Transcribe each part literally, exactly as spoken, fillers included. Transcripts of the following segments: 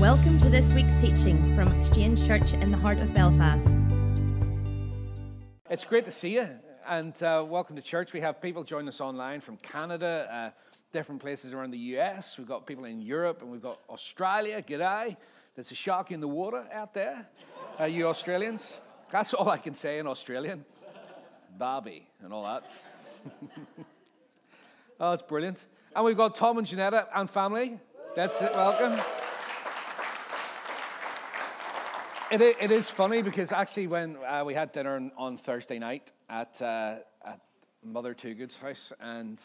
Welcome to this week's teaching from Exchange Church in the heart of Belfast. It's great to see you and uh, welcome to church. We have people join us online from Canada, uh, different places around the U S. We've got people in Europe and we've got Australia. G'day. There's a shark in the water out there. Uh, you Australians? That's all I can say in Australian. Barbie and all that. Oh, it's brilliant. And we've got Tom and Jeanetta and family. That's it. Welcome. It, it is funny because actually when uh, we had dinner on, on Thursday night at, uh, at Mother Toogood's house, and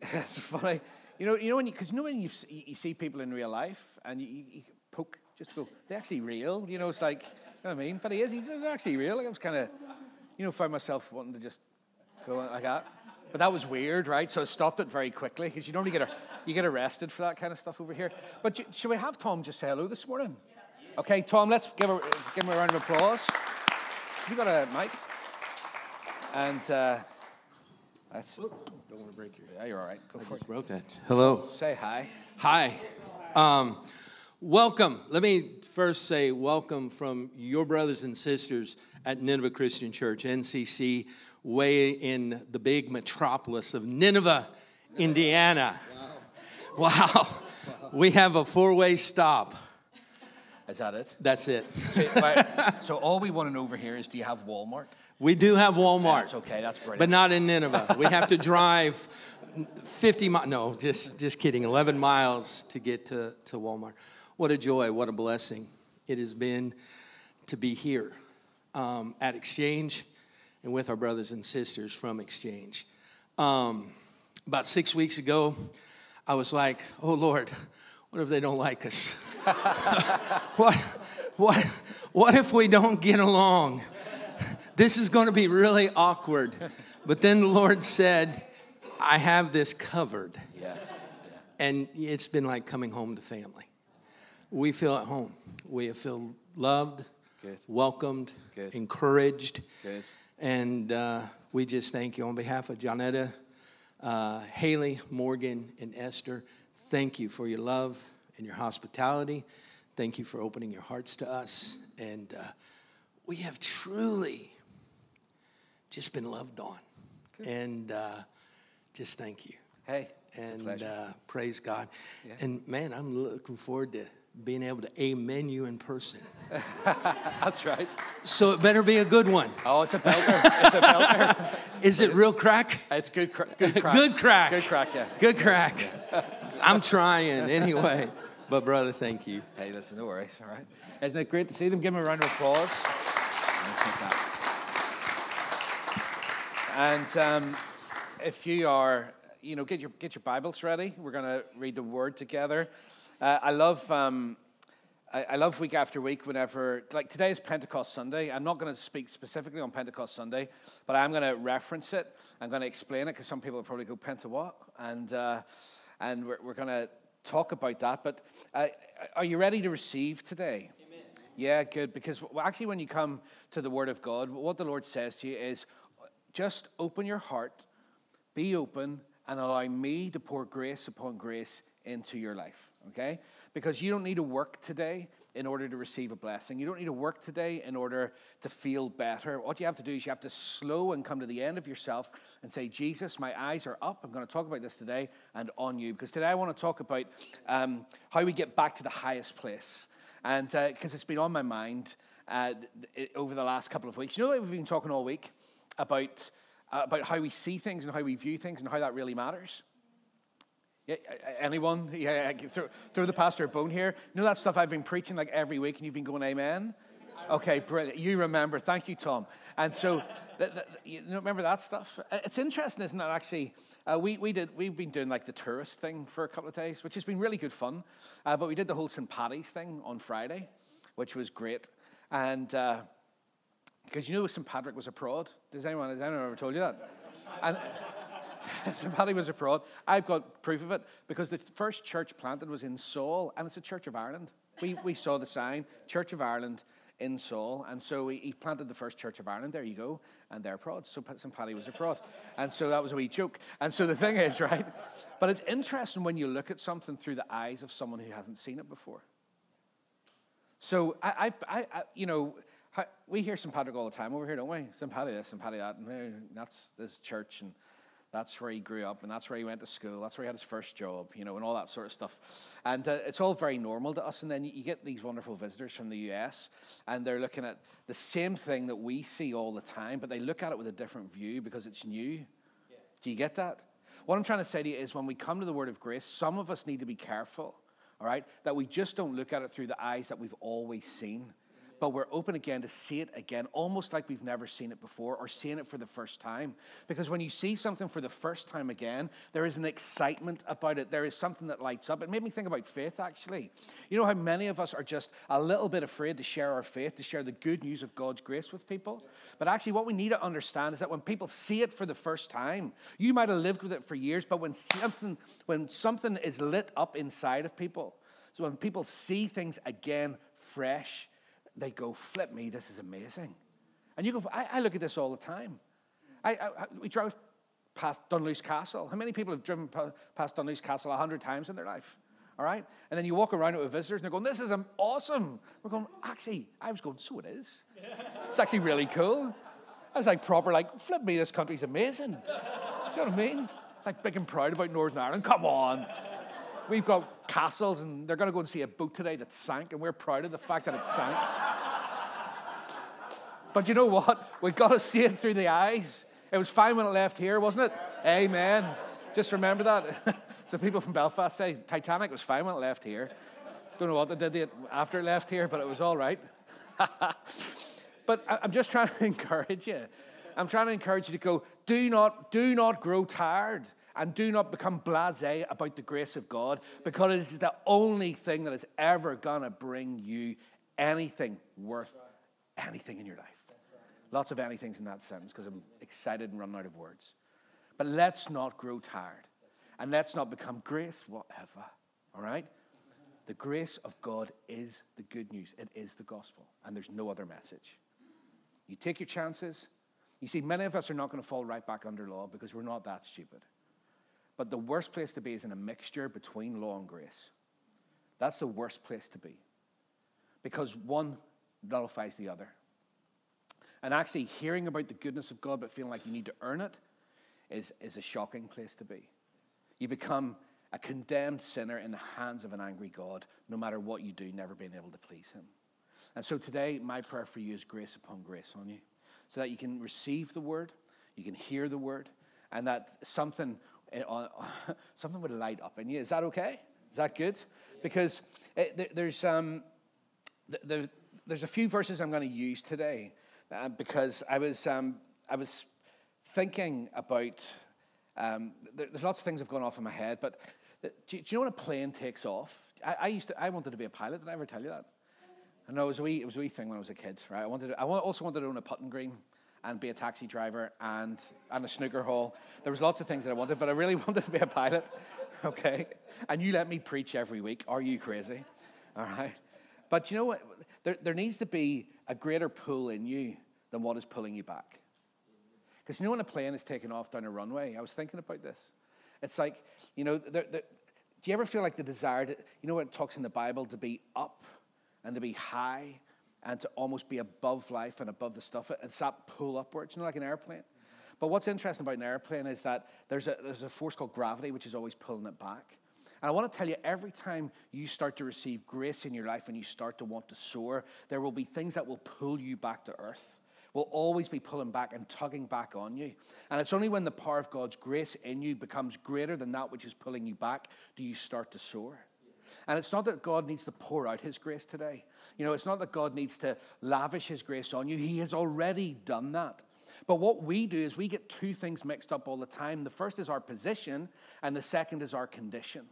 it's funny, you know, you know when because you, you know when you you see people in real life and you, you, you poke just to go, they're actually real, you know, it's like, you know what I mean? But he is, he's actually real. Like I was kind of, you know, found myself wanting to just go like that, but that was weird, right? So I stopped it very quickly because you normally get a, you get arrested for that kind of stuff over here. But you, should we have Tom just say hello this morning? Okay, Tom, let's give, a, give him a round of applause. You got a mic? And uh, that's... Don't want to break your... Yeah, you're all right. Go I for just it. broke that. Hello. Say hi. Hi. Um, welcome. Let me first say welcome from your brothers and sisters at Nineveh Christian Church, N C C, way in the big metropolis of Nineveh, Indiana. Wow. Wow. We have a four-way stop. Is that it? That's it. So, right, so all we want to know over here is, do you have Walmart? We do have Walmart. That's okay, that's brilliant. But not in Nineveh. We have to drive fifty miles, no, just just kidding, eleven miles to get to, to Walmart. What a joy, what a blessing it has been to be here um, at Exchange and with our brothers and sisters from Exchange. Um, about six weeks ago, I was like, oh, Lord, what if they don't like us? what, what, what if we don't get along? This is going to be really awkward. But then the Lord said, I have this covered. Yeah. Yeah. And it's been like coming home to family. We feel at home. We feel loved, Good. welcomed, Good. encouraged. Good. And uh, we just thank you on behalf of Johnetta, uh, Haley, Morgan, and Esther. Thank you for your love and your hospitality. Thank you for opening your hearts to us. And uh, we have truly just been loved on. Good. And uh, just thank you. Hey, and it's a pleasure. Uh, praise God. Yeah. And man, I'm looking forward to being able to amen you in person. That's right. So it better be a good one. Oh, it's a belter. It's a belter. Is it real crack? It's good, cr- good crack. Good crack. Good crack, yeah. Good crack. Yeah. I'm trying anyway. But, brother, thank you. Hey, listen, no worries. All right. Isn't it great to see them? Give them a round of applause. And um, if you are, you know, get your get your Bibles ready. We're going to read the Word together. Uh, I love um, I, I love week after week whenever, like today is Pentecost Sunday. I'm not going to speak specifically on Pentecost Sunday, but I'm going to reference it. I'm going to explain it because some people will probably go, Penta what? And, uh, and we're, we're going to talk about that. But uh, are you ready to receive today? Amen. Yeah, good. Because actually when you come to the Word of God, what the Lord says to you is just open your heart, be open, and allow me to pour grace upon grace into your life. Okay? Because you don't need to work today in order to receive a blessing. You don't need to work today in order to feel better. What you have to do is you have to slow and come to the end of yourself and say, Jesus, my eyes are up. I'm going to talk about this today and on you. Because today I want to talk about um, how we get back to the highest place. And because uh, it's been on my mind uh, over the last couple of weeks. You know, we've been talking all week about, uh, about how we see things and how we view things and how that really matters. Yeah, anyone? Yeah, throw, throw the pastor a bone here. You know that stuff I've been preaching like every week and you've been going, amen? Okay, brilliant. You remember. Thank you, Tom. And so, th- th- you remember that stuff? It's interesting, isn't it, actually? Uh, we, we did, we've been doing like the tourist thing for a couple of days, which has been really good fun. Uh, but we did the whole Saint Patty's thing on Friday, which was great. And because uh, you know Saint Patrick was a prod. Does anyone, has anyone ever told you that? And... Somebody was abroad. I've got proof of it because the first church planted was in Saul, and it's a Church of Ireland. We we saw the sign, Church of Ireland in Saul, and so he, he planted the first Church of Ireland. There you go, and they're prods. So Saint Paddy was a prod, and so that was a wee joke. And so the thing is, right? But it's interesting when you look at something through the eyes of someone who hasn't seen it before. So I, I, I, I you know, we hear Saint Patrick all the time over here, don't we? Saint Patrick this, Saint Patrick that, and that's this church, and that's where he grew up, and that's where he went to school, that's where he had his first job, you know, and all that sort of stuff. And uh, it's all very normal to us. And then you get these wonderful visitors from the U S, and they're looking at the same thing that we see all the time, but they look at it with a different view because it's new. Yeah. Do you get that? What I'm trying to say to you is when we come to the Word of Grace, some of us need to be careful, all right, that we just don't look at it through the eyes that we've always seen, but we're open again to see it again, almost like we've never seen it before or seen it for the first time. Because when you see something for the first time again, there is an excitement about it. There is something that lights up. It made me think about faith, actually. You know how many of us are just a little bit afraid to share our faith, to share the good news of God's grace with people? But actually what we need to understand is that when people see it for the first time, you might have lived with it for years, but when something, when something is lit up inside of people, so when people see things again fresh, they go, flip me, this is amazing. And you go, I, I look at this all the time. I, I, we drive past Dunluce Castle. How many people have driven past Dunluce Castle a hundred times in their life? All right? And then you walk around it with visitors, and they're going, this is awesome. We're going, actually, I was going, so it is. It's actually really cool. I was like, proper, like, flip me, this country's amazing. Do you know what I mean? Like, big and proud about Northern Ireland. Come on. We've got castles, and they're going to go and see a boat today that sank, and we're proud of the fact that it sank. But you know what? We've got to see it through the eyes. It was fine when it left here, wasn't it? Amen. Just remember that. So people from Belfast say, Titanic was fine when it left here. Don't know what they did after it left here, but it was all right. But I'm just trying to encourage you. I'm trying to encourage you to go, do not, do not grow tired. And do not become blasé about the grace of God, because it is the only thing that is ever going to bring you anything worth anything in your life. Lots of anythings in that sentence, because I'm excited and running out of words. But let's not grow tired, and let's not become grace whatever, all right? The grace of God is the good news. It is the gospel, and there's no other message. You take your chances. You see, many of us are not going to fall right back under law because we're not that stupid. But the worst place to be is in a mixture between law and grace. That's the worst place to be, because one nullifies the other. And actually hearing about the goodness of God but feeling like you need to earn it is, is a shocking place to be. You become a condemned sinner in the hands of an angry God, no matter what you do, never being able to please him. And so today, my prayer for you is grace upon grace on you, so that you can receive the word, you can hear the word, and that something... It, uh, something would light up in you. Is that okay? Is that good? Yeah. Because it, there, there's um, there, there's a few verses I'm going to use today uh, because I was um, I was thinking about um, there, there's lots of things have gone off in my head. But do, do you know when a plane takes off? I, I used to I wanted to be a pilot. Did I ever tell you that? I know it was a wee it was a wee thing when I was a kid, right? I wanted to, I also wanted to own a putting green and be a taxi driver, and, and a snooker hall. There was lots of things that I wanted, but I really wanted to be a pilot, okay? And you let me preach every week. Are you crazy? All right? But you know what? There, there needs to be a greater pull in you than what is pulling you back. Because you know when a plane is taking off down a runway, I was thinking about this. It's like, you know, there, there, do you ever feel like the desire to, you know what it talks in the Bible, to be up and to be high, and to almost be above life and above the stuff, it's that pull upwards, you know, like an airplane. But what's interesting about an airplane is that there's a, there's a force called gravity, which is always pulling it back. And I want to tell you, every time you start to receive grace in your life and you start to want to soar, there will be things that will pull you back to earth, will always be pulling back and tugging back on you. And it's only when the power of God's grace in you becomes greater than that which is pulling you back do you start to soar. And it's not that God needs to pour out his grace today. You know, it's not that God needs to lavish his grace on you. He has already done that. But what we do is we get two things mixed up all the time. The first is our position, and the second is our condition.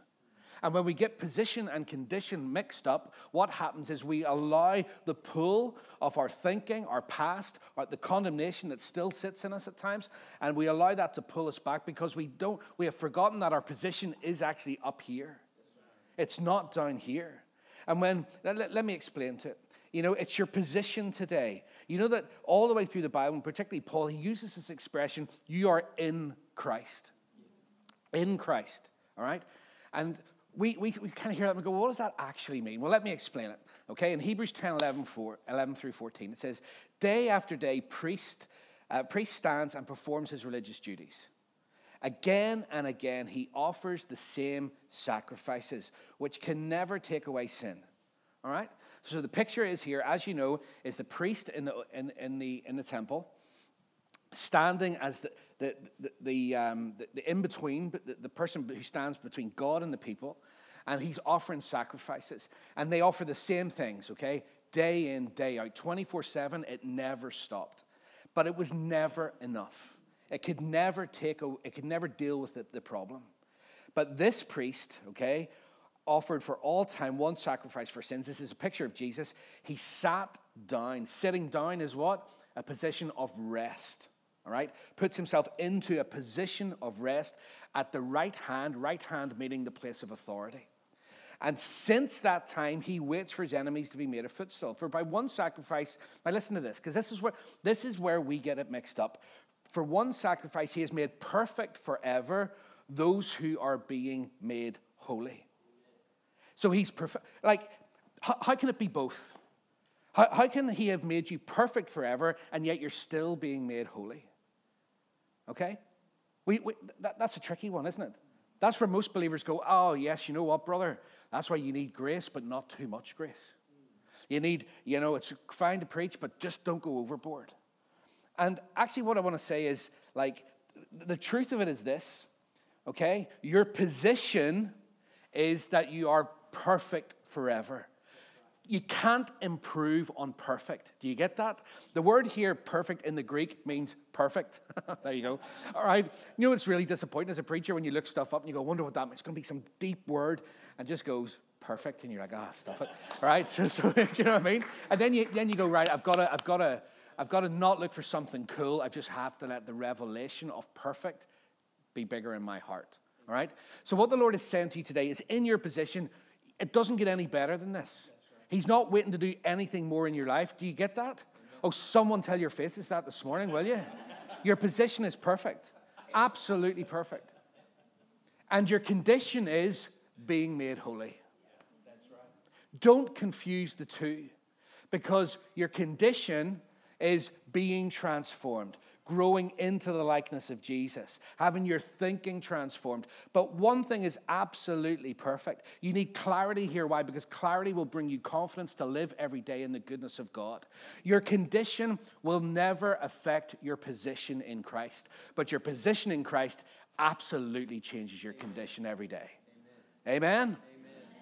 And when we get position and condition mixed up, what happens is we allow the pull of our thinking, our past, or the condemnation that still sits in us at times, and we allow that to pull us back because we don't, we have forgotten that our position is actually up here. It's not down here. And when, let, let me explain to it. You know, it's your position today. You know that all the way through the Bible, and particularly Paul, he uses this expression, you are in Christ. In Christ, all right? And we, we, we kind of hear that and go, well, what does that actually mean? Well, let me explain it, okay? In Hebrews ten, eleven through fourteen, it says, day after day, priest, uh, priest stands and performs his religious duties. Again and again, he offers the same sacrifices, which can never take away sin, all right? So the picture is here, as you know, is the priest in the, in, in the, in the temple, standing as the, the, the, the, um, the, the in-between, the, the person who stands between God and the people, and he's offering sacrifices. And they offer the same things, okay? Day in, day out, twenty-four seven, it never stopped. But it was never enough. It could never take, a, it could never deal with the, the problem. But this priest, okay, offered for all time one sacrifice for sins. This is a picture of Jesus. He sat down. Sitting down is what? A position of rest, all right? Puts himself into a position of rest at the right hand, right hand meaning the place of authority. And since that time, he waits for his enemies to be made a footstool. For by one sacrifice, now listen to this, because this is where this is where we get it mixed up. For one sacrifice, he has made perfect forever those who are being made holy. So he's perfect. Like, how, how can it be both? How, how can he have made you perfect forever and yet you're still being made holy? Okay? We, we, that, that's a tricky one, isn't it? That's where most believers go, oh, yes, you know what, brother? That's why you need grace, but not too much grace. You need, you know, it's fine to preach, but just don't go overboard. And actually what I want to say is, like, the truth of it is this, okay? Your position is that you are perfect forever. You can't improve on perfect. Do you get that? The word here, perfect, in the Greek means perfect. There you go. All right. You know, it's really disappointing as a preacher when you look stuff up and you go, I wonder what that means. It's going to be some deep word and just goes perfect. And you're like, ah, oh, stuff it. All right. So, so do you know what I mean? And then you, then you go, right, I've got to, I've got to, I've got to not look for something cool. I just have to let the revelation of perfect be bigger in my heart. All right. So what the Lord is saying to you today is, in your position, it doesn't get any better than this. He's not waiting to do anything more in your life. Do you get that? Oh, someone tell your faces that this morning, will you? Your position is perfect. Absolutely perfect. And your condition is being made holy. Don't confuse the two, because your condition is being transformed, growing into the likeness of Jesus, having your thinking transformed. But one thing is absolutely perfect. You need clarity here. Why? Because clarity will bring you confidence to live every day in the goodness of God. Your condition will never affect your position in Christ, but your position in Christ absolutely changes your condition every day. Amen? Amen? Amen.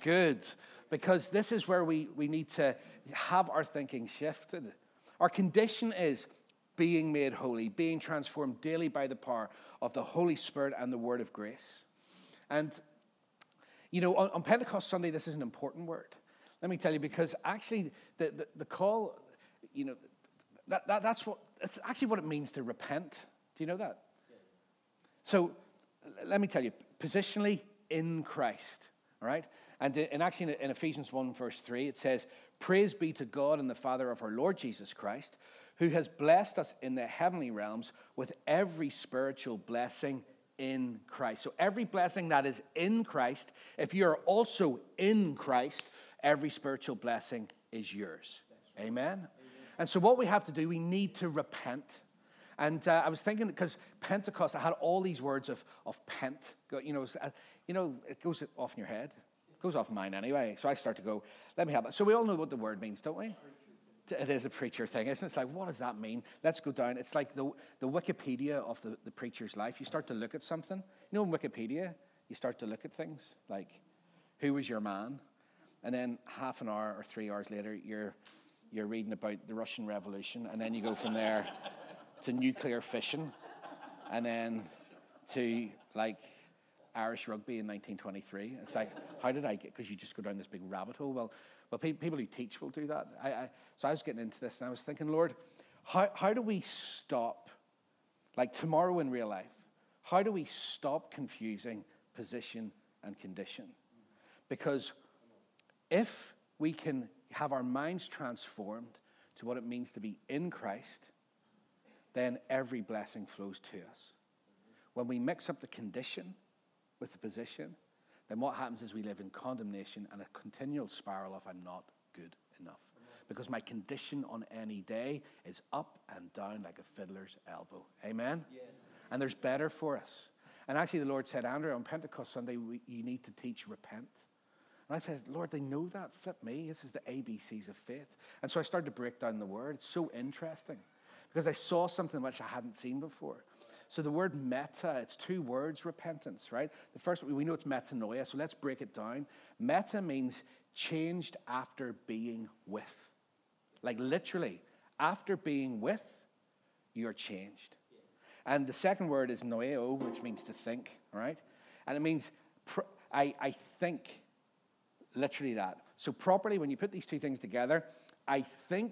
Good. Because this is where we, we need to have our thinking shifted. Our condition is being made holy, being transformed daily by the power of the Holy Spirit and the word of grace. And, you know, on, on Pentecost Sunday, this is an important word. Let me tell you, because actually the, the, the call, you know, that, that, that's what, that's actually what it means to repent. Do you know that? Yeah. So let me tell you, positionally in Christ, all right? And, and actually in, in Ephesians one, verse three, it says, praise be to God and the Father of our Lord Jesus Christ, who has blessed us in the heavenly realms with every spiritual blessing in Christ. So every blessing that is in Christ, if you are also in Christ, every spiritual blessing is yours. Right. Amen? Amen? And so what we have to do, we need to repent. And uh, I was thinking, because Pentecost, I had all these words of, of pent. You know, you know, it goes off in your head. It goes off mine anyway. So I start to go, let me have it. So we all know what the word means, don't we? It is a preacher thing, isn't it? It's like, what does that mean? Let's go down. It's like the, the Wikipedia of the, the preacher's life. You start to look at something. You know, in Wikipedia, you start to look at things like, who was your man? And then half an hour or three hours later, you're, you're reading about the Russian Revolution. And then you go from there to nuclear fission. And then to, like, Irish rugby in nineteen twenty-three. It's like, how did I get? Because you just go down this big rabbit hole. Well, Well, people who teach will do that. I, I, so I was getting into this, and I was thinking, Lord, how, how do we stop, like tomorrow in real life, how do we stop confusing position and condition? Because if we can have our minds transformed to what it means to be in Christ, then every blessing flows to us. When we mix up the condition with the position, then what happens is we live in condemnation and a continual spiral of I'm not good enough. Because my condition on any day is up and down like a fiddler's elbow. Amen? Yes. And there's better for us. And actually the Lord said, Andrew, on Pentecost Sunday, we, you need to teach repent. And I said, Lord, they know that. Flip me. This is the A B Cs of faith. And so I started to break down the word. It's so interesting because I saw something which I hadn't seen before. So the word meta, it's two words, repentance, right? The first one, we know it's metanoia, so let's break it down. Meta means changed after being with. Like literally, after being with, you're changed. And the second word is noeo, which means to think, right? And it means pr- I, I think, literally that. So properly, when you put these two things together, I think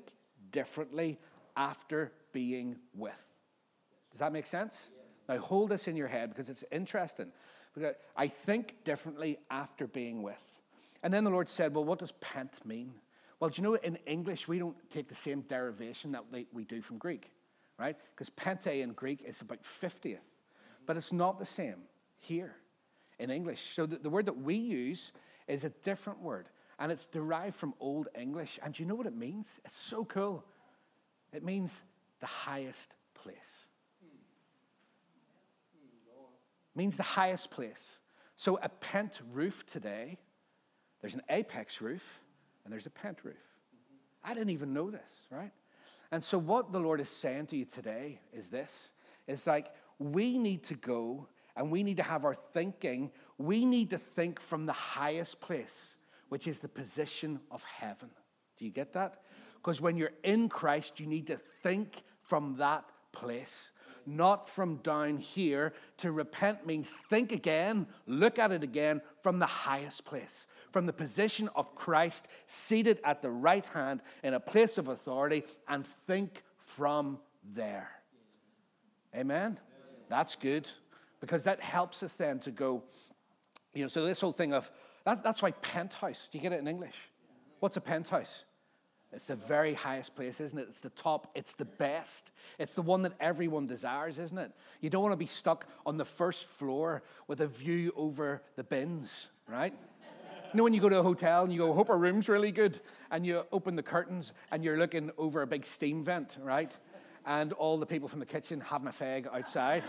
differently after being with. Does that make sense? Yes. Now hold this in your head because it's interesting. Because I think differently after being with. And then the Lord said, well, what does pent mean? Well, do you know in English, we don't take the same derivation that we do from Greek, right? Because pente in Greek is about fiftieth. But it's not the same here in English. So the, the word that we use is a different word. And it's derived from Old English. And do you know what it means? It's so cool. It means the highest place. Means the highest place. So a pent roof today, there's an apex roof and there's a pent roof. I didn't even know this, right? And so what the Lord is saying to you today is this. It's like we need to go and we need to have our thinking. We need to think from the highest place, which is the position of heaven. Do you get that? Because when you're in Christ, you need to think from that place. Not from down here. To repent means think again, look at it again from the highest place, from the position of Christ seated at the right hand in a place of authority and think from there. Amen? Amen. That's good because that helps us then to go, you know, so this whole thing of, that, that's why penthouse, do you get it in English? What's a penthouse? It's the very highest place, isn't it? It's the top. It's the best. It's the one that everyone desires, isn't it? You don't want to be stuck on the first floor with a view over the bins, right? You know when you go to a hotel and you go, hope our room's really good, and you open the curtains and you're looking over a big steam vent, right? And all the people from the kitchen having a fag outside.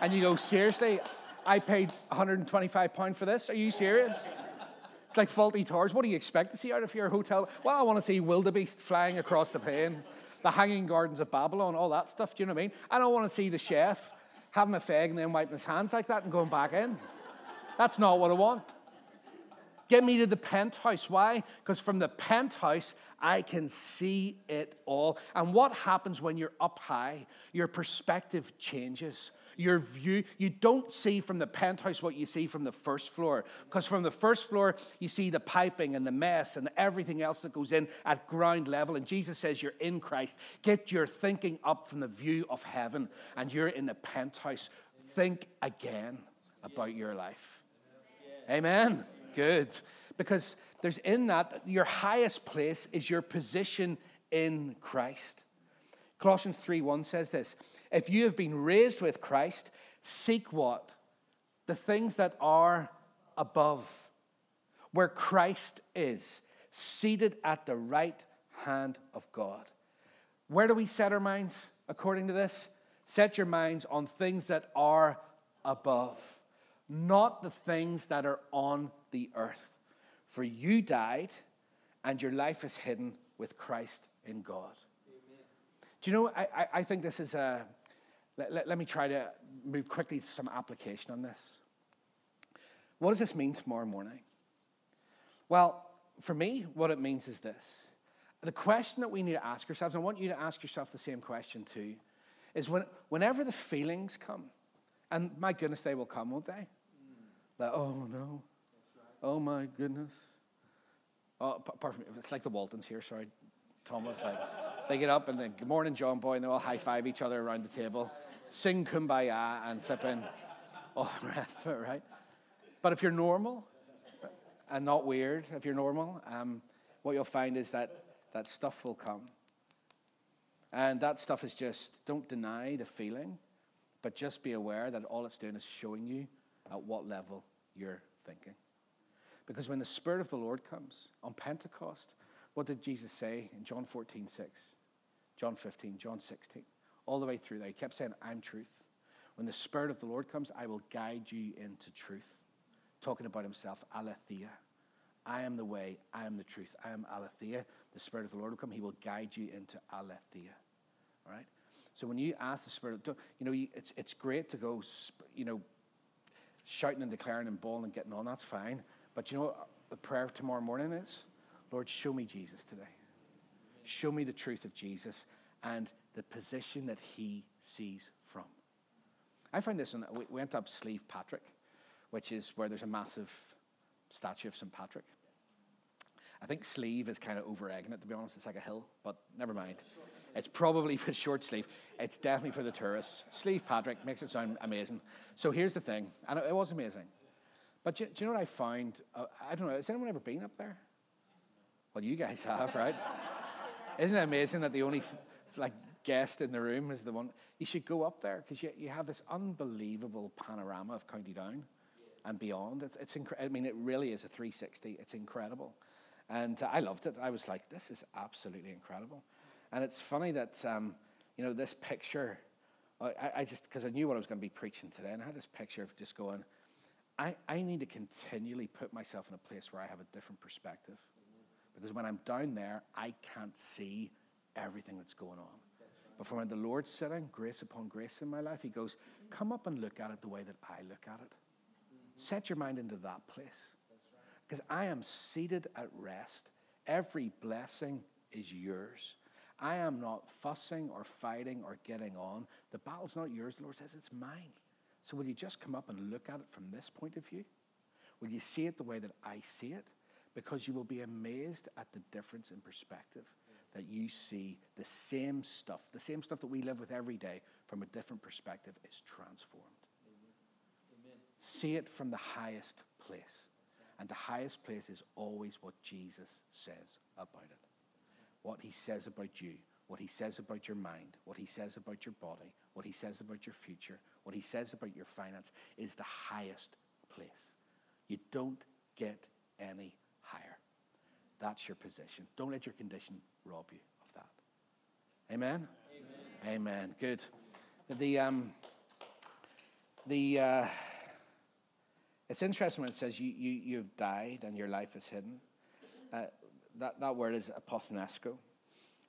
And you go, seriously? I paid one hundred twenty-five pounds for this? Are you serious? It's like faulty towers. What do you expect to see out of your hotel? Well, I want to see wildebeest flying across the plain, the hanging gardens of Babylon, all that stuff. Do you know what I mean? I don't want to see the chef having a fag and then wiping his hands like that and going back in. That's not what I want. Get me to the penthouse. Why? Because from the penthouse, I can see it all. And what happens when you're up high? Your perspective changes. Your view, you don't see from the penthouse what you see from the first floor. Because from the first floor, you see the piping and the mess and everything else that goes in at ground level. And Jesus says you're in Christ. Get your thinking up from the view of heaven. And you're in the penthouse. Think again about your life. Amen? Good. Because there's in that, your highest place is your position in Christ. Colossians three one says this, if you have been raised with Christ, seek what? The things that are above, where Christ is, seated at the right hand of God. Where do we set our minds according to this? Set your minds on things that are above, not the things that are on the earth. For you died, and your life is hidden with Christ in God. Do you know, I, I think this is a, let, let, let me try to move quickly to some application on this. What does this mean tomorrow morning? Well, for me, what it means is this. The question that we need to ask ourselves, and I want you to ask yourself the same question too, is when, whenever the feelings come, and my goodness, they will come, won't they? Like, oh no, oh my goodness. Oh, apart from, it's like the Waltons here, sorry. Tom was like, they get up and then, good morning, John Boy, and they all high-five each other around the table, sing Kumbaya and flipping all the rest of it, right? But if you're normal and not weird, if you're normal, um, what you'll find is that that stuff will come. And that stuff is just, don't deny the feeling, but just be aware that all it's doing is showing you at what level you're thinking. Because when the Spirit of the Lord comes on Pentecost, what did Jesus say in John fourteen six, John fifteen, John sixteen, all the way through there? He kept saying, I'm truth. When the Spirit of the Lord comes, I will guide you into truth. Talking about himself, aletheia. I am the way, I am the truth, I am aletheia. The Spirit of the Lord will come, he will guide you into aletheia, all right? So when you ask the Spirit, you know, it's it's great to go, you know, shouting and declaring and bawling and getting on, that's fine. But you know what the prayer tomorrow morning is? Lord, show me Jesus today. Show me the truth of Jesus and the position that he sees from. I find this, on, we went up Slieve Patrick, which is where there's a massive statue of Saint Patrick. I think Slieve is kind of over-egging it, to be honest. It's like a hill, but never mind. It's probably for short sleeve. It's definitely for the tourists. Slieve Patrick makes it sound amazing. So here's the thing, and it was amazing. But do you, do you know what I found? Uh, I don't know. Has anyone ever been up there? Well, you guys have, right? Isn't it amazing that the only f like guest in the room is the one? You should go up there because you you have this unbelievable panorama of County Down and beyond. It's it's I mean, it really is a three sixty. It's incredible, and uh, I loved it. I was like, this is absolutely incredible. And it's funny that, um, you know, this picture, I, I just, because I knew what I was going to be preaching today, and I had this picture of just going, I, I need to continually put myself in a place where I have a different perspective. Because when I'm down there, I can't see everything that's going on. But from when the Lord's sitting, grace upon grace in my life, he goes, come up and look at it the way that I look at it. Set your mind into that place. Because I am seated at rest. Every blessing is yours. I am not fussing or fighting or getting on. The battle's not yours, the Lord says, it's mine. So will you just come up and look at it from this point of view? Will you see it the way that I see it? Because you will be amazed at the difference in perspective, that you see the same stuff, the same stuff that we live with every day from a different perspective is transformed. Amen. Amen. See it from the highest place. And the highest place is always what Jesus says about it. What he says about you, what he says about your mind, what he says about your body, what he says about your future, what he says about your finance is the highest place. You don't get any higher. That's your position. Don't let your condition rob you of that. Amen? Amen. Amen. Good. The, um, the, uh, it's interesting when it says you, you, you've died and your life is hidden. Uh, That, that word is apothnesko.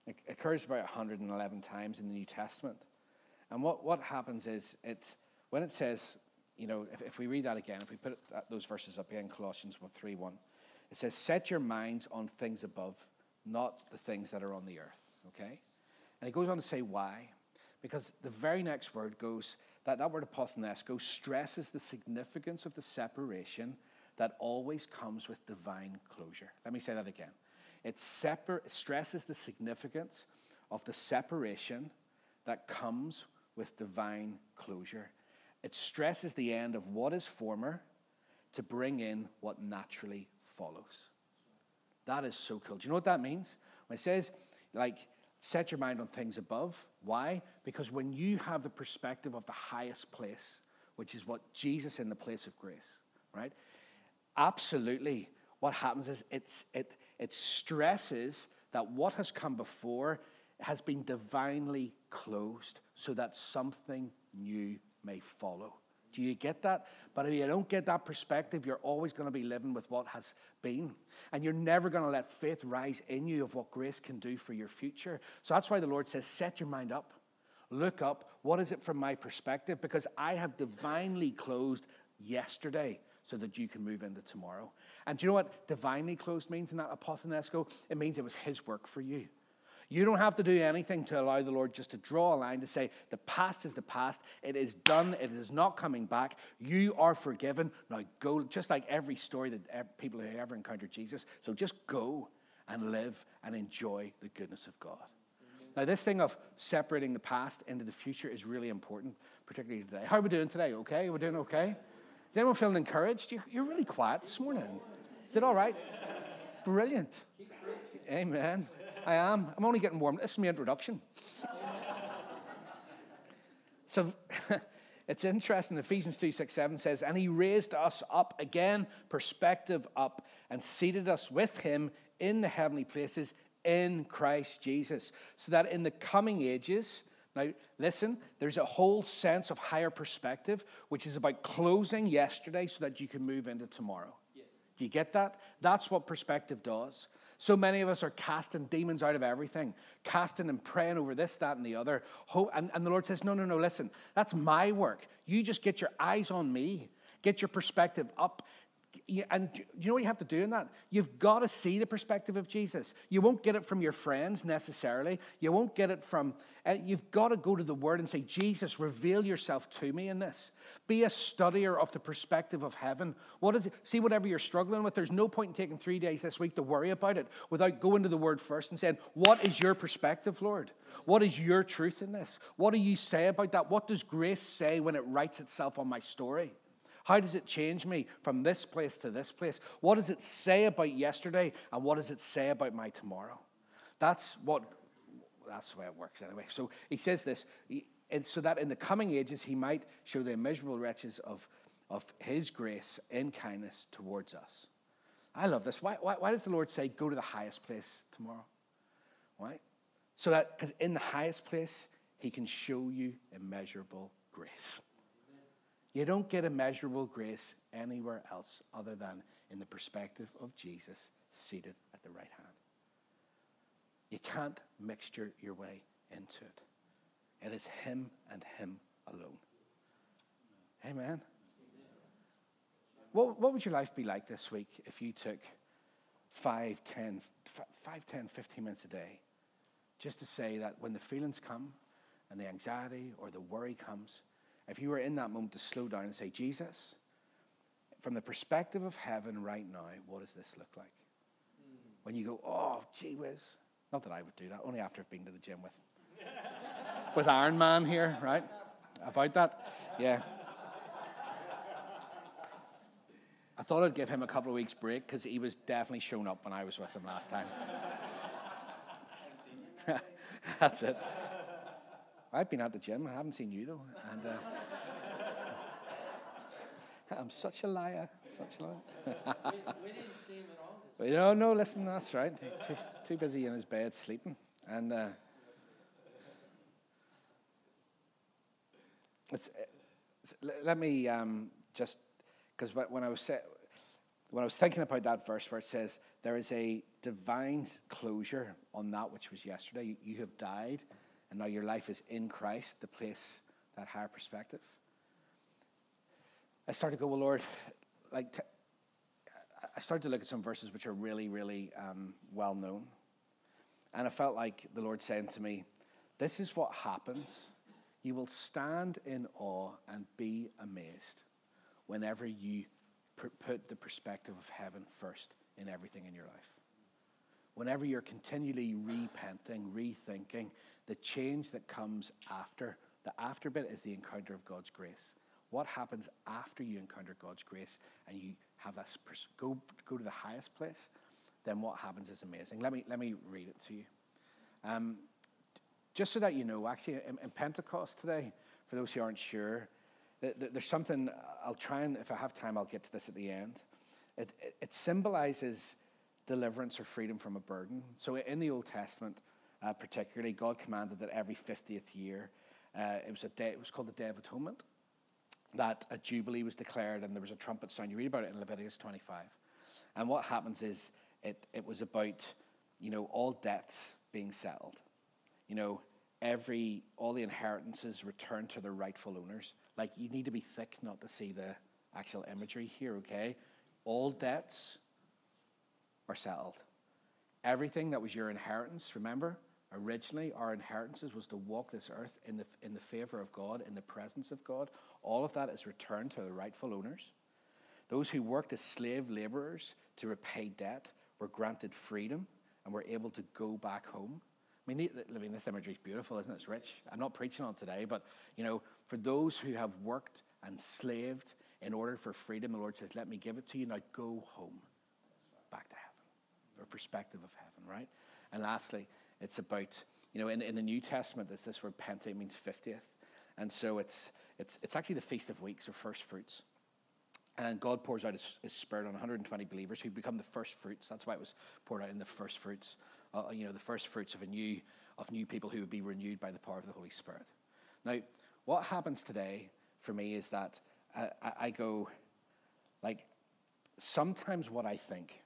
It occurs about one hundred eleven times in the New Testament. And what, what happens is, it's, when it says, you know, if, if we read that again, if we put it, that, those verses up again, Colossians one three one, it says, set your minds on things above, not the things that are on the earth, okay? And it goes on to say why. Because the very next word goes, that, that word apothnesko stresses the significance of the separation that always comes with divine closure. Let me say that again. It stresses the significance of the separation that comes with divine closure. It stresses the end of what is former to bring in what naturally follows. That is so cool. Do you know what that means? When it says, like, set your mind on things above. Why? Because when you have the perspective of the highest place, which is what Jesus in the place of grace, right? Absolutely. What happens is it's, it, it stresses that what has come before has been divinely closed so that something new may follow. Do you get that? But if you don't get that perspective, you're always going to be living with what has been. And you're never going to let faith rise in you of what grace can do for your future. So that's why the Lord says, set your mind up. Look up. What is it from my perspective? Because I have divinely closed yesterday, so that you can move into tomorrow. And do you know what divinely closed means in that apothnesko? It means it was his work for you. You don't have to do anything to allow the Lord just to draw a line to say, the past is the past, it is done, it is not coming back, you are forgiven, now go, just like every story that people who ever encountered Jesus, so just go and live and enjoy the goodness of God. Now, this thing of separating the past into the future is really important, particularly today. How are we doing today, okay? We're doing okay? Is anyone feeling encouraged? You're really quiet this morning. Is it all right? Brilliant. Amen. I am. I'm only getting warmed. This is my introduction. So It's interesting, Ephesians two, six, seven says, and he raised us up again, perspective up, and seated us with him in the heavenly places in Christ Jesus, so that in the coming ages, now listen, there's a whole sense of higher perspective, which is about closing yesterday so that you can move into tomorrow. Yes. Do you get that? That's what perspective does. So many of us are casting demons out of everything, casting and praying over this, that, and the other. And, and the Lord says, no, no, no, listen, that's my work. You just get your eyes on me. Get your perspective up. And you know what you have to do in that? You've got to see the perspective of Jesus. You won't get it from your friends necessarily. You won't get it from, you've got to go to the Word and say, Jesus, reveal yourself to me in this. Be a studier of the perspective of heaven. What is it? See, whatever you're struggling with, there's no point in taking three days this week to worry about it without going to the Word first and saying, what is your perspective, Lord? What is your truth in this? What do you say about that? What does grace say when it writes itself on my story? How does it change me from this place to this place? What does it say about yesterday, and what does it say about my tomorrow? That's what, that's the way it works anyway. So he says this, and so that in the coming ages he might show the immeasurable riches of, of his grace in kindness towards us. I love this. Why, why, why does the Lord say, go to the highest place tomorrow? Why? So that, because in the highest place, he can show you immeasurable grace. You don't get immeasurable grace anywhere else other than in the perspective of Jesus seated at the right hand. You can't mixture your way into it. It is him and him alone. Amen. What, what would your life be like this week if you took five, ten, fifteen minutes a day just to say that when the feelings come and the anxiety or the worry comes, if you were in that moment to slow down and say, Jesus, from the perspective of heaven right now, what does this look like? Mm-hmm. When you go, oh, gee whiz. Not that I would do that, only after I've been to the gym with, with Iron Man here, right? About that, yeah. I thought I'd give him a couple of weeks break because he was definitely shown up when I was with him last time. That's it. I've been at the gym. I haven't seen you, though. And, uh, I'm such a liar. Such a liar. we, we didn't see him at all. This no, no, listen, that's right. Too, too busy in his bed sleeping. And uh, it's, it's, let me um, just, because when I was set, when I was thinking about that verse where it says, there is a divine closure on that which was yesterday. You, you have died. And now your life is in Christ, the place, that higher perspective. I started to go, well, Lord, like, t- I started to look at some verses which are really, really um, well known. And I felt like the Lord saying to me, this is what happens. You will stand in awe and be amazed whenever you pr- put the perspective of heaven first in everything in your life. Whenever you're continually repenting, rethinking, the change that comes after, the after bit is the encounter of God's grace. What happens after you encounter God's grace and you have that pers- go, go to the highest place, then what happens is amazing. Let me, let me read it to you. Um, just so that you know, actually, in, in Pentecost today, for those who aren't sure, th- th- there's something, I'll try and, if I have time, I'll get to this at the end. It, it, it symbolizes deliverance or freedom from a burden. So in the Old Testament, Uh, particularly, God commanded that every fiftieth year, uh, it was a day. It was called the Day of Atonement, that a jubilee was declared, and there was a trumpet sound. You read about it in Leviticus twenty-five, and what happens is it it was about, you know, all debts being settled, you know, every all the inheritances returned to their rightful owners. Like, you need to be thick not to see the actual imagery here. Okay, all debts are settled. Everything that was your inheritance, remember. Originally, our inheritances was to walk this earth in the in the favor of God, in the presence of God. All of that is returned to the rightful owners. Those who worked as slave laborers to repay debt were granted freedom and were able to go back home. I mean, the, I mean, this imagery is beautiful, isn't it? It's rich. I'm not preaching on it today, but you know, for those who have worked and slaved in order for freedom, the Lord says, "Let me give it to you. Now go home, back to heaven, or perspective of heaven." Right? And lastly, it's about, you know, in, in the New Testament, there's this word Pente means fiftieth. And so it's It's, it's actually the Feast of Weeks, or First Fruits. And God pours out his, his Spirit on one hundred twenty believers who become the first fruits. That's why it was poured out in the first fruits. Uh, you know, the first fruits of a new of new people who would be renewed by the power of the Holy Spirit. Now, what happens today for me is that I, I, I go, like, sometimes what I think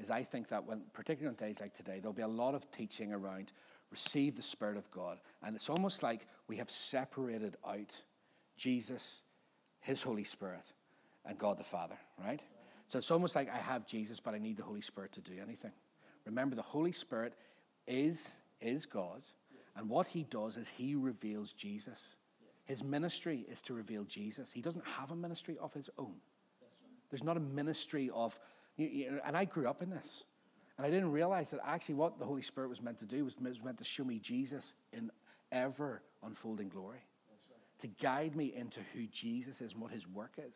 is I think that when, particularly on days like today, there'll be a lot of teaching around receive the Spirit of God. And it's almost like we have separated out Jesus, his Holy Spirit, and God the Father, right? So it's almost like I have Jesus, but I need the Holy Spirit to do anything. Remember, the Holy Spirit is, is God, and what he does is he reveals Jesus. His ministry is to reveal Jesus. He doesn't have a ministry of his own. There's not a ministry of, you know, and I grew up in this, and I didn't realize that actually what the Holy Spirit was meant to do was, was meant to show me Jesus in ever unfolding glory. To guide me into who Jesus is and what his work is.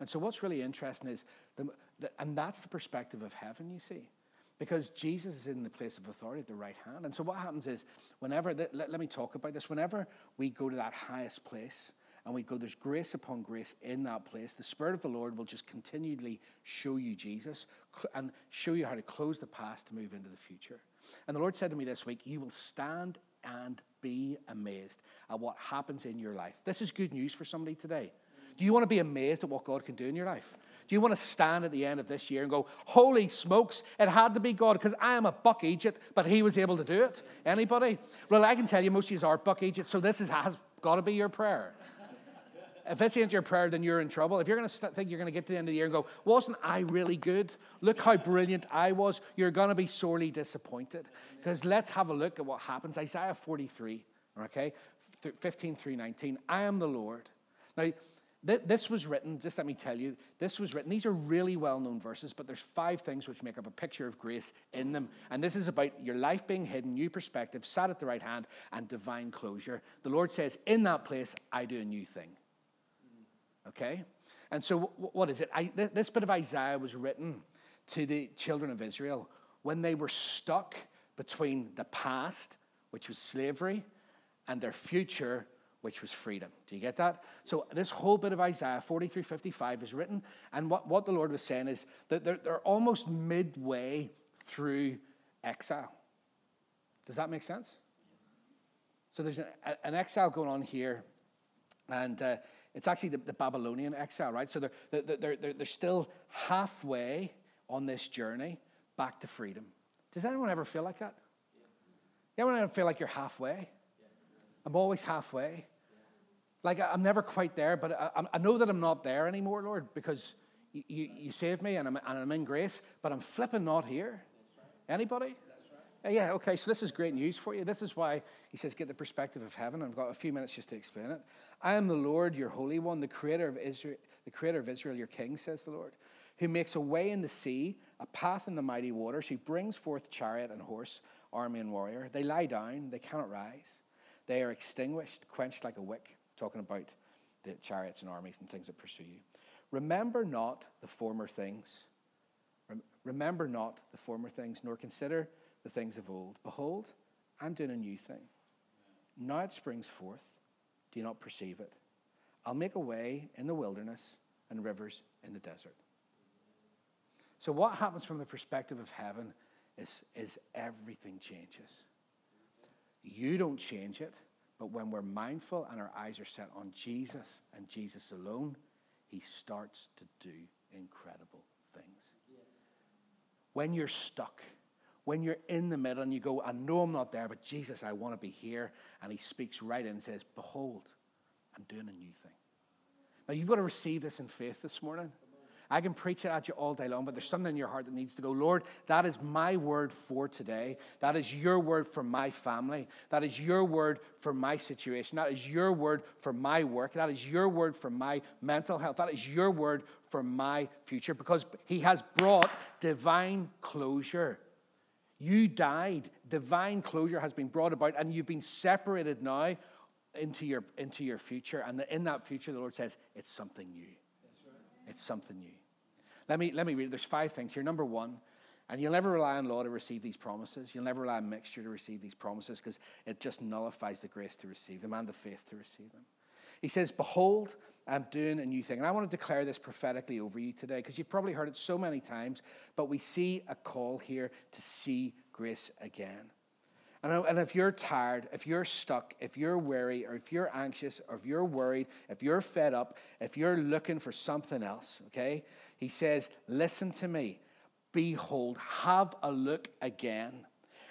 And so what's really interesting is, the, the, and that's the perspective of heaven, you see, because Jesus is in the place of authority at the right hand. And so what happens is, whenever, the, let, let me talk about this, whenever we go to that highest place and we go, there's grace upon grace in that place, the Spirit of the Lord will just continually show you Jesus and show you how to close the past to move into the future. And the Lord said to me this week, you will stand and be amazed at what happens in your life. This is good news for somebody today. Do you want to be amazed at what God can do in your life? Do you want to stand at the end of this year and go, holy smokes, it had to be God, because I am a buck Egypt, but he was able to do it? Anybody? Well, I can tell you most of you are buck Egypt, so this is, has got to be your prayer. If this ain't your prayer, then you're in trouble. If you're going to think you're going to get to the end of the year and go, wasn't I really good? Look how brilliant I was. You're going to be sorely disappointed. Because let's have a look at what happens. Isaiah forty-three, okay, fifteen through nineteen. I am the Lord. Now, th this was written, just let me tell you, this was written. These are really well-known verses, but there's five things which make up a picture of grace in them. And this is about your life being hidden, new perspective, sat at the right hand, and divine closure. The Lord says, in that place, I do a new thing. Okay? And so what is it? I, th this bit of Isaiah was written to the children of Israel when they were stuck between the past, which was slavery, and their future, which was freedom. Do you get that? So this whole bit of Isaiah forty through fifty-five is written, and what, what the Lord was saying is that they're, they're almost midway through exile. Does that make sense? So there's an, an exile going on here, and uh, it's actually the, the Babylonian exile, right? So they're, they're, they're, they're still halfway on this journey back to freedom. Does anyone ever feel like that? Yeah. Anyone ever feel like you're halfway? Yeah. I'm always halfway. Yeah. Like, I'm never quite there, but I, I know that I'm not there anymore, Lord, because you, you, you saved me and I'm, and I'm in grace, but I'm flipping not here. That's right. Anybody? That's right. Yeah, okay, so this is great news for you. This is why he says, get the perspective of heaven. I've got a few minutes just to explain it. I am the Lord, your Holy One, the creator of Israel, the creator of Israel, your King, says the Lord, who makes a way in the sea, a path in the mighty waters, who brings forth chariot and horse, army and warrior. They lie down, they cannot rise. They are extinguished, quenched like a wick. Talking about the chariots and armies and things that pursue you. Remember not the former things. Rem remember not the former things, nor consider the things of old. Behold, I'm doing a new thing. Now it springs forth. Do you not perceive it? I'll make a way in the wilderness and rivers in the desert. So what happens from the perspective of heaven is, is everything changes. You don't change it, but when we're mindful and our eyes are set on Jesus and Jesus alone, he starts to do incredible things. When you're stuck, when you're in the middle and you go, I know I'm not there, but Jesus, I want to be here. And he speaks right in and says, behold, I'm doing a new thing. Now, you've got to receive this in faith this morning. I can preach it at you all day long, but there's something in your heart that needs to go, Lord, that is my word for today. That is your word for my family. That is your word for my situation. That is your word for my work. That is your word for my mental health. That is your word for my future, because he has brought divine closure. You died. Divine closure has been brought about, and you've been separated now into your, into your future. And in that future, the Lord says, it's something new. Right. It's something new. Let me, let me read it. There's five things here. Number one, and you'll never rely on law to receive these promises. You'll never rely on mixture to receive these promises, because it just nullifies the grace to receive them and the faith to receive them. He says, behold, I'm doing a new thing. And I want to declare this prophetically over you today, because you've probably heard it so many times, but we see a call here to see grace again. And if you're tired, if you're stuck, if you're weary, or if you're anxious, or if you're worried, if you're fed up, if you're looking for something else, okay? He says, listen to me. Behold, have a look again,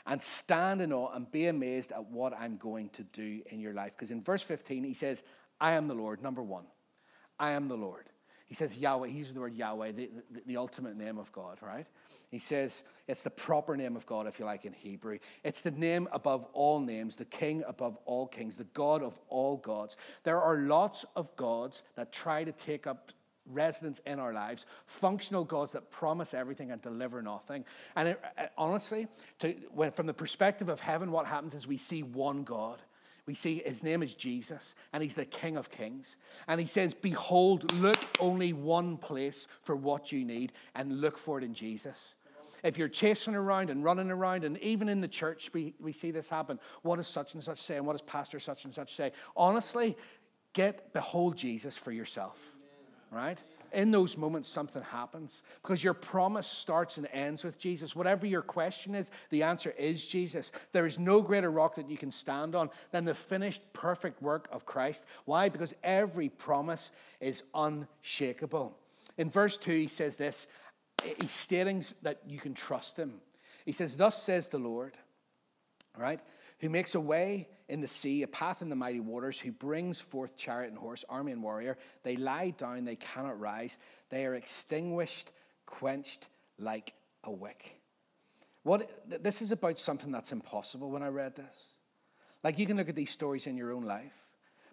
and stand in awe and be amazed at what I'm going to do in your life. Because in verse fifteen, he says, I am the Lord, number one. I am the Lord. He says Yahweh. He uses the word Yahweh, the, the, the ultimate name of God, right? He says it's the proper name of God, if you like, in Hebrew. It's the name above all names, the King above all kings, the God of all gods. There are lots of gods that try to take up residence in our lives, functional gods that promise everything and deliver nothing. And it, honestly, to, when, from the perspective of heaven, what happens is we see one God. We see his name is Jesus, and he's the King of Kings. And he says, behold, look only one place for what you need, and look for it in Jesus. If you're chasing around and running around, and even in the church, we, we see this happen. What does such and such say, and what does pastor such and such say? Honestly, get behold Jesus for yourself, right? In those moments, something happens, because your promise starts and ends with Jesus. Whatever your question is, the answer is Jesus. There is no greater rock that you can stand on than the finished, perfect work of Christ. Why? Because every promise is unshakable. In verse two, he says this. He's stating that you can trust him. He says, thus says the Lord, right, who makes a way in the sea, a path in the mighty waters, who brings forth chariot and horse, army and warrior. They lie down, they cannot rise. They are extinguished, quenched like a wick. What, this is about something that's impossible when I read this. Like, you can look at these stories in your own life,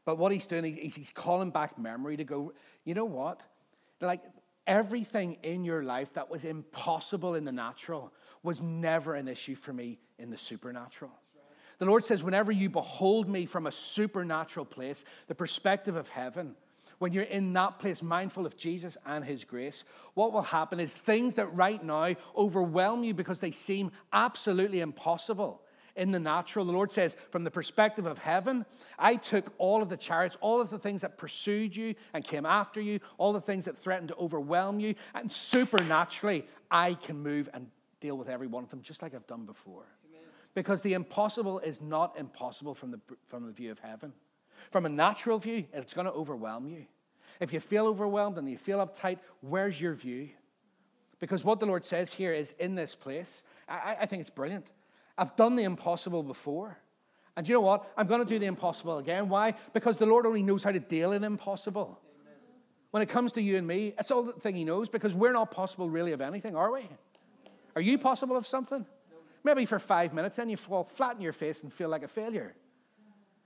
but what he's doing is he's calling back memory to go, you know what? Like, everything in your life that was impossible in the natural was never an issue for me in the supernatural. The Lord says, whenever you behold me from a supernatural place, the perspective of heaven, when you're in that place mindful of Jesus and his grace, what will happen is things that right now overwhelm you because they seem absolutely impossible in the natural. The Lord says, from the perspective of heaven, I took all of the chariots, all of the things that pursued you and came after you, all the things that threatened to overwhelm you, and supernaturally, I can move and deal with every one of them just like I've done before. Because the impossible is not impossible from the, from the view of heaven. From a natural view, it's going to overwhelm you. If you feel overwhelmed and you feel uptight, where's your view? Because what the Lord says here is, in this place, I, I think it's brilliant. I've done the impossible before. And you know what? I'm going to do the impossible again. Why? Because the Lord only knows how to deal in impossible. Amen. When it comes to you and me, that's all the thing he knows, because we're not possible really of anything, are we? Are you possible of something? Maybe for five minutes, then you fall flat in your face and feel like a failure.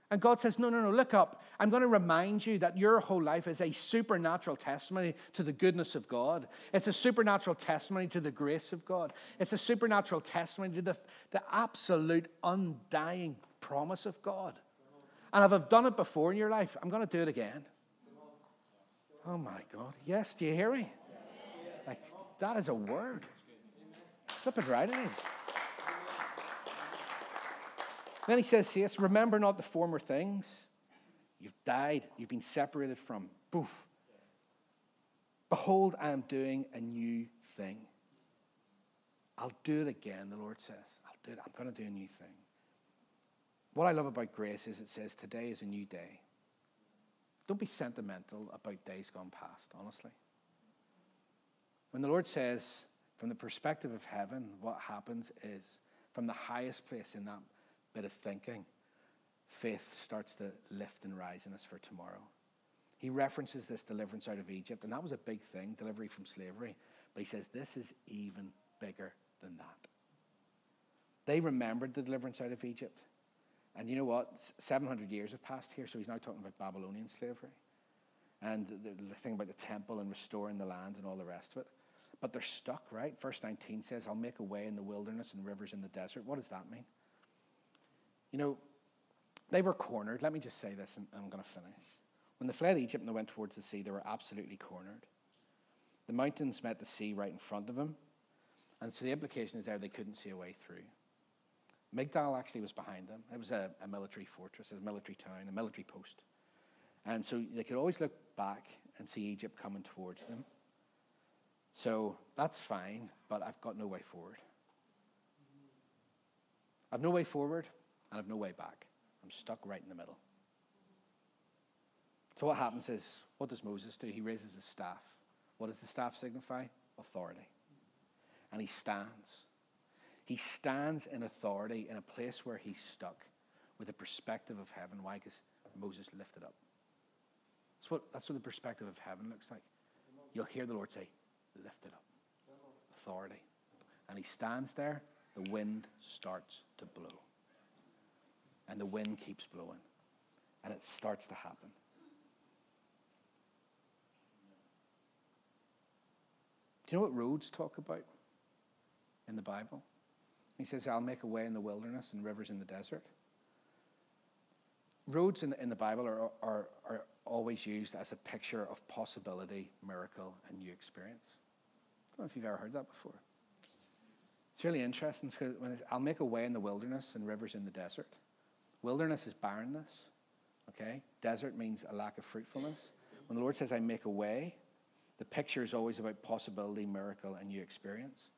And God says, no, no, no, look up. I'm going to remind you that your whole life is a supernatural testimony to the goodness of God. It's a supernatural testimony to the grace of God. It's a supernatural testimony to the, the absolute undying promise of God. And if I've done it before in your life, I'm going to do it again. Oh, my God. Yes, do you hear me? Like, that is a word. Flip it right, it is. Then he says this, remember not the former things. You've died. You've been separated from. Poof. Behold, I am doing a new thing. I'll do it again, the Lord says. I'll do it. I'm going to do a new thing. What I love about grace is it says today is a new day. Don't be sentimental about days gone past, honestly. When the Lord says, from the perspective of heaven, what happens is, from the highest place in that bit of thinking, faith starts to lift and rise in us for tomorrow. He references this deliverance out of Egypt, and that was a big thing, delivery from slavery. But he says, this is even bigger than that. They remembered the deliverance out of Egypt. And you know what? seven hundred years have passed here, so he's now talking about Babylonian slavery. And the, the thing about the temple and restoring the land and all the rest of it. But they're stuck, right? Verse nineteen says, I'll make a way in the wilderness and rivers in the desert. What does that mean? You know, they were cornered. Let me just say this, and I'm going to finish. When they fled Egypt and they went towards the sea, they were absolutely cornered. The mountains met the sea right in front of them, and so the implication is there they couldn't see a way through. Migdal actually was behind them. It was a, a military fortress, a military town, a military post. And so they could always look back and see Egypt coming towards them. So that's fine, but I've got no way forward. I've no way forward, and I've no way back. I'm stuck right in the middle. So what happens is, what does Moses do? He raises his staff. What does the staff signify? Authority. And he stands. He stands in authority in a place where he's stuck with a perspective of heaven. Why? Because Moses lifted up. That's what, that's what the perspective of heaven looks like. You'll hear the Lord say, lift it up. Authority. And he stands there. The wind starts to blow. And the wind keeps blowing. And it starts to happen. Do you know what roads talk about in the Bible? He says, I'll make a way in the wilderness and rivers in the desert. Roads in the, in the Bible are, are, are always used as a picture of possibility, miracle, and new experience. I don't know if you've ever heard that before. It's really interesting because when it's, I'll make a way in the wilderness and rivers in the desert. Wilderness is barrenness, okay? Desert means a lack of fruitfulness. When the Lord says, I make a way, the picture is always about possibility, miracle, and new experience.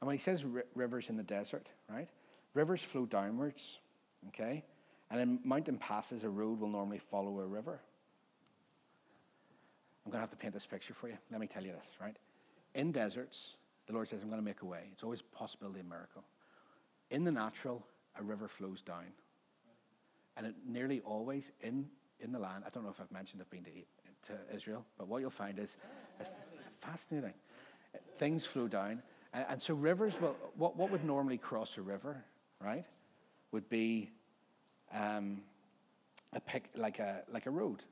And when he says ri- rivers in the desert, right? Rivers flow downwards, okay? And in mountain passes, a road will normally follow a river. I'm going to have to paint this picture for you. Let me tell you this, right? In deserts, the Lord says, I'm going to make a way. It's always a possibility and miracle. In the natural, a river flows down. And it nearly always, in, in the land, I don't know if I've mentioned I've been to, to Israel, but what you'll find is, is fascinating. Things flow down. And, and so rivers, will, what, what would normally cross a river, right, would be um, a pick, like a like a road. Do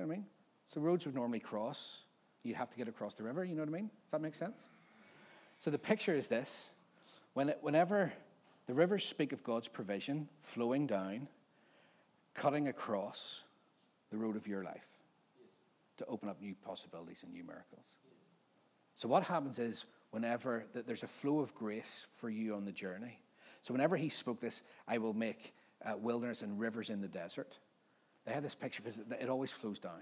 you know what I mean? So roads would normally cross. You'd have to get across the river. You know what I mean? Does that make sense? So the picture is this. When it, whenever the rivers speak of God's provision, flowing down, cutting across the road of your life to open up new possibilities and new miracles. So what happens is whenever that there's a flow of grace for you on the journey. So whenever he spoke this, I will make uh, wilderness and rivers in the desert. They had this picture because it, it always flows down,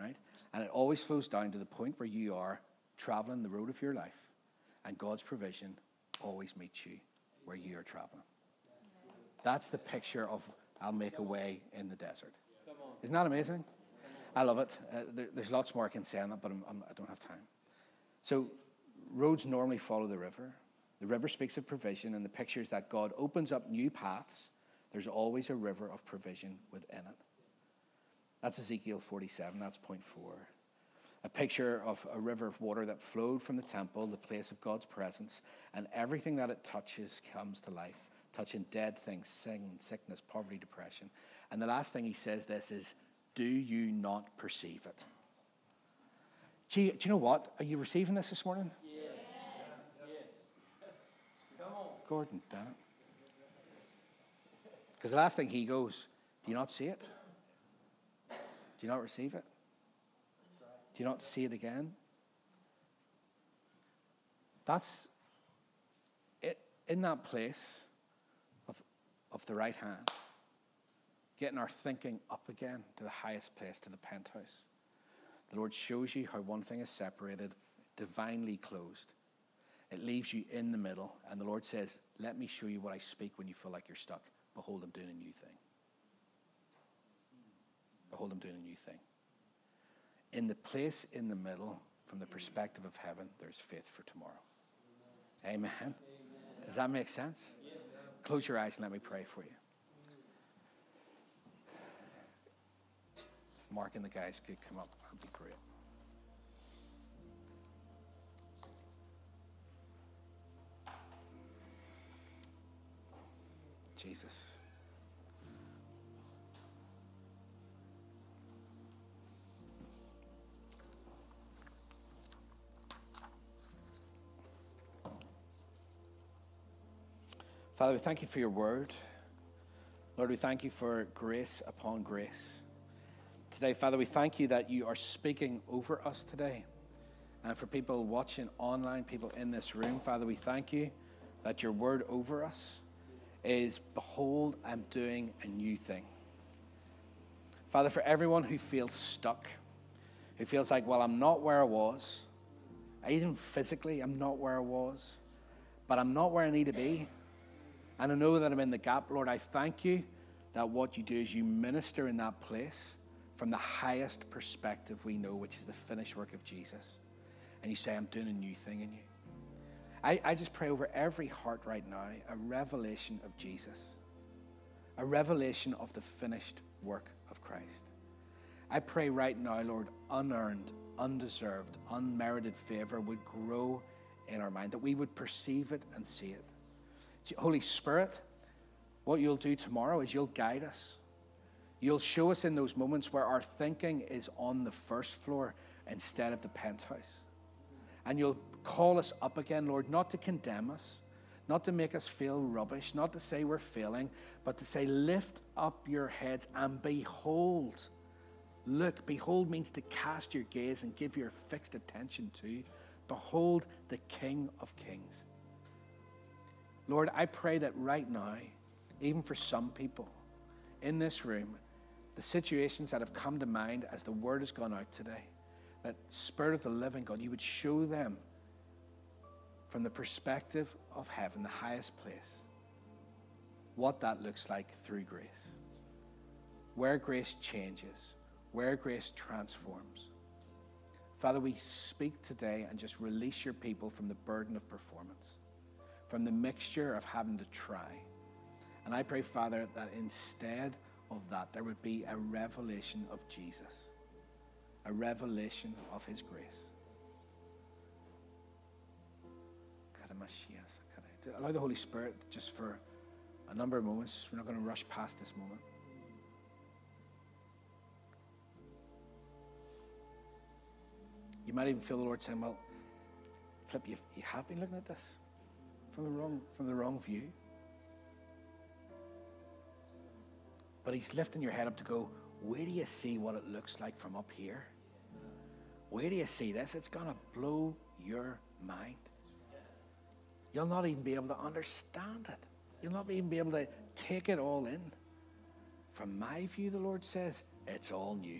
right? And it always flows down to the point where you are traveling the road of your life, and God's provision always meets you where you are traveling. That's the picture of I'll make a way in the desert. Isn't that amazing? I love it. Uh, there, there's lots more I can say on that, but I'm, I'm, I don't have time. So roads normally follow the river. The river speaks of provision, and the picture is that God opens up new paths. There's always a river of provision within it. That's Ezekiel forty-seven. That's point four. A picture of a river of water that flowed from the temple, the place of God's presence, and everything that it touches comes to life, touching dead things, sin, sickness, poverty, depression. And the last thing he says this is, do you not perceive it? Gee, do you know what? Are you receiving this this morning? Yes. Yes. Yes. Come on. Gordon, damn it. Because the last thing he goes, do you not see it? Do you not receive it? Do you not see it again? That's it. In that place of, of the right hand, getting our thinking up again to the highest place, to the penthouse. The Lord shows you how one thing is separated, divinely closed. It leaves you in the middle, and the Lord says, let me show you what I speak when you feel like you're stuck. Behold, I'm doing a new thing. Behold, I'm doing a new thing. In the place in the middle, from the perspective of heaven, there's faith for tomorrow. Amen. Amen. Does that make sense? Yes. Close your eyes and let me pray for you. Mark and the guys could come up. That would be great. Jesus. Father, we thank you for your word. Lord, we thank you for grace upon grace. Today, Father, we thank you that you are speaking over us today. And for people watching online, people in this room, Father, we thank you that your word over us is, behold, I'm doing a new thing. Father, for everyone who feels stuck, who feels like, well, I'm not where I was, even physically, I'm not where I was, but I'm not where I need to be, and I know that I'm in the gap, Lord, I thank you that what you do is you minister in that place from the highest perspective we know, which is the finished work of Jesus. And you say, I'm doing a new thing in you. I, I just pray over every heart right now, a revelation of Jesus, a revelation of the finished work of Christ. I pray right now, Lord, unearned, undeserved, unmerited favor would grow in our mind, that we would perceive it and see it. Holy Spirit, what you'll do tomorrow is you'll guide us. You'll show us in those moments where our thinking is on the first floor instead of the penthouse. And you'll call us up again, Lord, not to condemn us, not to make us feel rubbish, not to say we're failing, but to say, lift up your heads and behold. Look, behold means to cast your gaze and give your fixed attention to. Behold the King of Kings. Lord, I pray that right now, even for some people in this room, the situations that have come to mind as the word has gone out today, that Spirit of the living God, you would show them from the perspective of heaven, the highest place, what that looks like through grace, where grace changes, where grace transforms. Father, we speak today and just release your people from the burden of performance, from the mixture of having to try. And I pray, Father, that instead of that, there would be a revelation of Jesus, a revelation of his grace. Allow the Holy Spirit just for a number of moments. We're not going to rush past this moment. You might even feel the Lord saying, well, Flip, you you have been looking at this from the wrong, from the wrong view. But he's lifting your head up to go, where do you see what it looks like from up here? Where do you see this? It's going to blow your mind. You'll not even be able to understand it. You'll not even be able to take it all in. From my view, the Lord says, it's all new.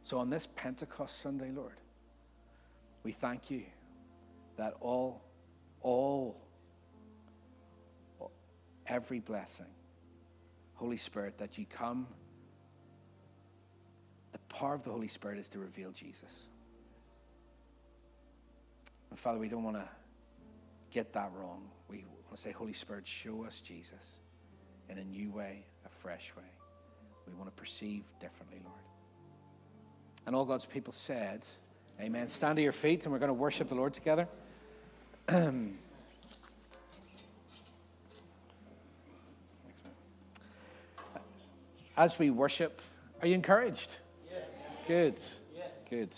So on this Pentecost Sunday, Lord, we thank you that all, all, every blessing, Holy Spirit, that you come. The power of the Holy Spirit is to reveal Jesus. And Father, we don't want to get that wrong. We want to say, Holy Spirit, show us Jesus in a new way, a fresh way. We want to perceive differently, Lord. And all God's people said, amen. Stand to your feet and we're going to worship the Lord together. As we worship, are you encouraged? Yes. Good. Yes. Good.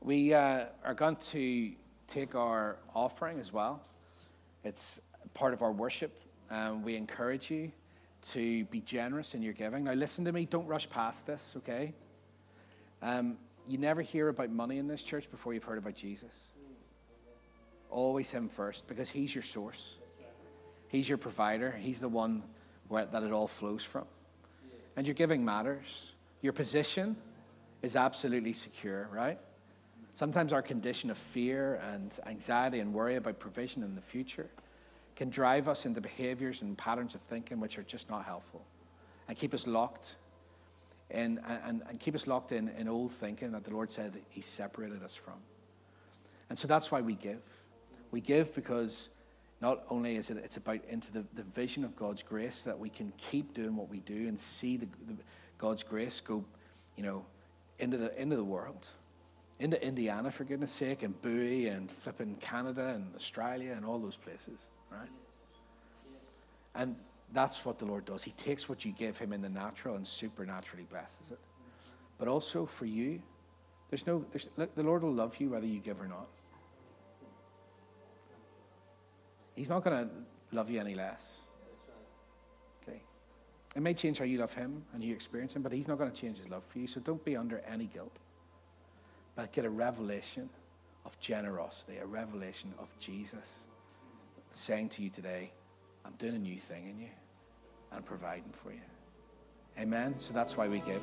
We uh, are going to take our offering as well. It's part of our worship. Um, we encourage you to be generous in your giving. Now listen to me, don't rush past this, okay? Um, you never hear about money in this church before you've heard about Jesus. Always him first, because he's your source. He's your provider. He's the one where, that it all flows from. And your giving matters. Your position is absolutely secure, right? Sometimes our condition of fear and anxiety and worry about provision in the future can drive us into behaviors and patterns of thinking which are just not helpful and keep us locked in, and, and keep us locked in, in old thinking that the Lord said he separated us from. And so that's why we give. We give because not only is it it's about into the, the vision of God's grace so that we can keep doing what we do and see the, the God's grace go, you know, into the into the world, into Indiana for goodness sake, and Bowie and flipping Canada and Australia and all those places, right? And that's what the Lord does. He takes what you give him in the natural and supernaturally blesses it. But also for you, there's no there's, look, the Lord will love you whether you give or not. He's not going to love you any less. Okay. It may change how you love him and you experience him, but he's not going to change his love for you. So don't be under any guilt. But get a revelation of generosity, a revelation of Jesus saying to you today, I'm doing a new thing in you and providing for you. Amen. So that's why we give.